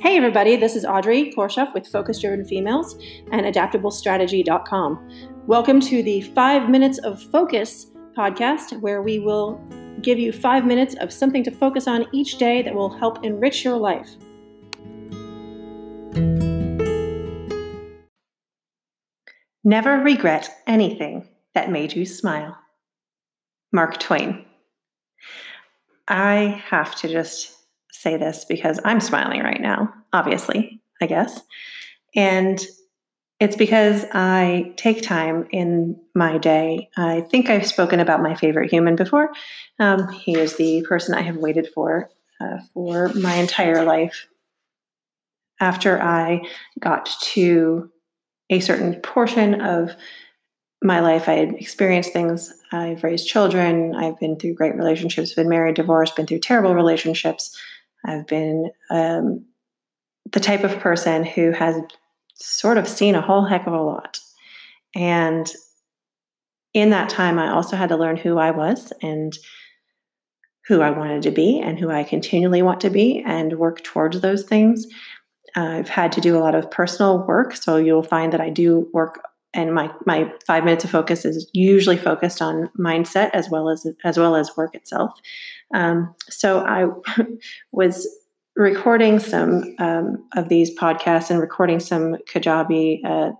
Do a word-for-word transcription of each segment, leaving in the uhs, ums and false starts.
Hey everybody, this is Audrey Korshoff with Focus Driven Females and Adaptable Strategy dot com. Welcome to the Five Minutes of Focus podcast, where we will give you five minutes of something to focus on each day that will help enrich your life. Never regret anything that made you smile. Mark Twain. I have to just say this because I'm smiling right now, obviously, I guess. And it's because I take time in my day. I think I've spoken about my favorite human before. Um, he is the person I have waited for uh, for my entire life. After I got to a certain portion of my life, I had experienced things. I've raised children. I've been through great relationships, been married, divorced, been through terrible relationships. I've been um, the type of person who has sort of seen a whole heck of a lot. And in that time, I also had to learn who I was and who I wanted to be and who I continually want to be and work towards those things. Uh, I've had to do a lot of personal work. So you'll find that I do work, and my, my five minutes of focus is usually focused on mindset as well as as well as work itself. Um, so I was recording some um, of these podcasts and recording some Kajabi uh,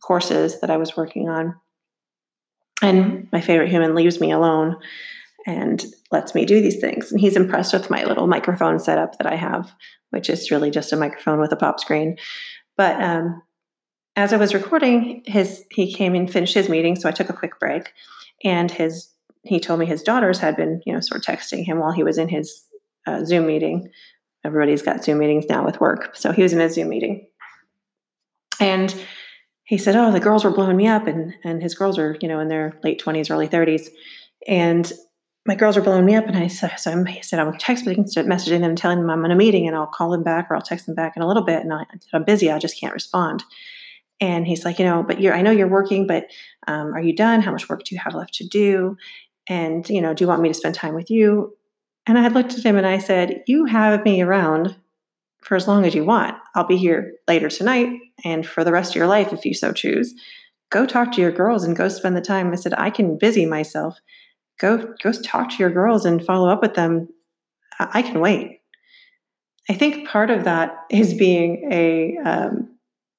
courses that I was working on. And my favorite human leaves me alone and lets me do these things. And he's impressed with my little microphone setup that I have, which is really just a microphone with a pop screen. But um, as I was recording, his he came and finished his meeting, so I took a quick break. And his he told me his daughters had been, you know, sort of texting him while he was in his uh, Zoom meeting. Everybody's got Zoom meetings now with work, so he was in a Zoom meeting. And he said, "Oh, the girls were blowing me up," and and his girls are, you know, in their late twenties, early thirties, and my girls are blowing me up. And I said, so I'm, he said, I'm texting, messaging them, telling them I'm in a meeting, and I'll call them back or I'll text them back in a little bit. And I, I'm busy; I just can't respond. And he's like, you know, but you're, I know you're working, but um, are you done? How much work do you have left to do? And, you know, do you want me to spend time with you? And I had looked at him and I said, you have me around for as long as you want. I'll be here later tonight and for the rest of your life, if you so choose. Go talk to your girls and go spend the time. I said, I can busy myself. Go, go talk to your girls and follow up with them. I, I can wait. I think part of that is being a, um,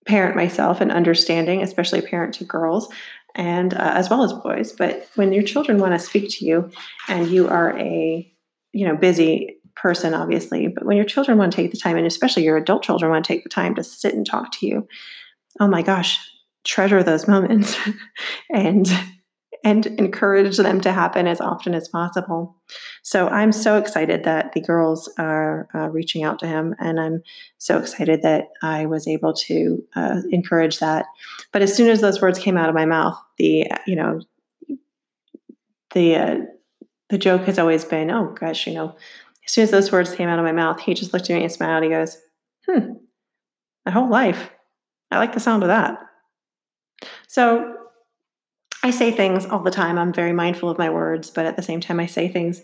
parent myself and understanding, especially parent to girls and uh, as well as boys. But when your children want to speak to you and you are a, you know, busy person, obviously, but when your children want to take the time, and especially your adult children want to take the time to sit and talk to you, oh my gosh, treasure those moments and, and encourage them to happen as often as possible. So I'm so excited that the girls are uh, reaching out to him, and I'm so excited that I was able to uh, encourage that. But as soon as those words came out of my mouth, the, you know, the, uh, the joke has always been, oh gosh, you know, as soon as those words came out of my mouth, he just looked at me and smiled. He goes, hmm, my whole life. I like the sound of that. So I say things all the time. I'm very mindful of my words, but at the same time, I say things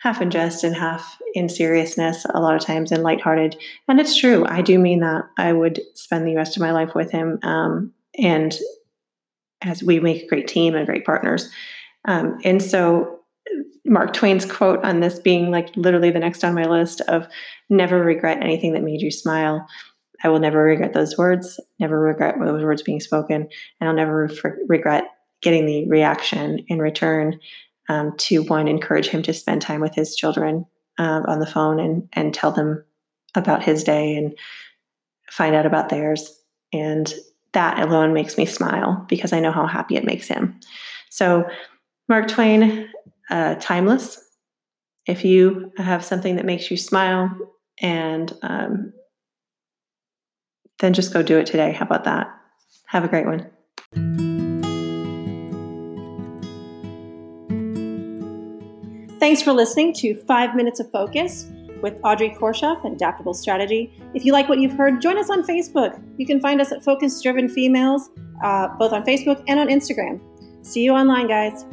half in jest and half in seriousness, a lot of times, and lighthearted. And it's true. I do mean that. I would spend the rest of my life with him. Um, and as we make a great team and great partners. Um, and so Mark Twain's quote on this being like literally the next on my list of never regret anything that made you smile. I will never regret those words, never regret those words being spoken. And I'll never re- regret getting the reaction in return um, to, one, encourage him to spend time with his children uh, on the phone and and tell them about his day and find out about theirs. And that alone makes me smile because I know how happy it makes him. So Mark Twain, uh, timeless. If you have something that makes you smile, and um, then just go do it today. How about that? Have a great one. Thanks for listening to Five Minutes of Focus with Audrey Korshoff and Adaptable Strategy. If you like what you've heard, join us on Facebook. You can find us at Focus Driven Females, uh, both on Facebook and on Instagram. See you online, guys.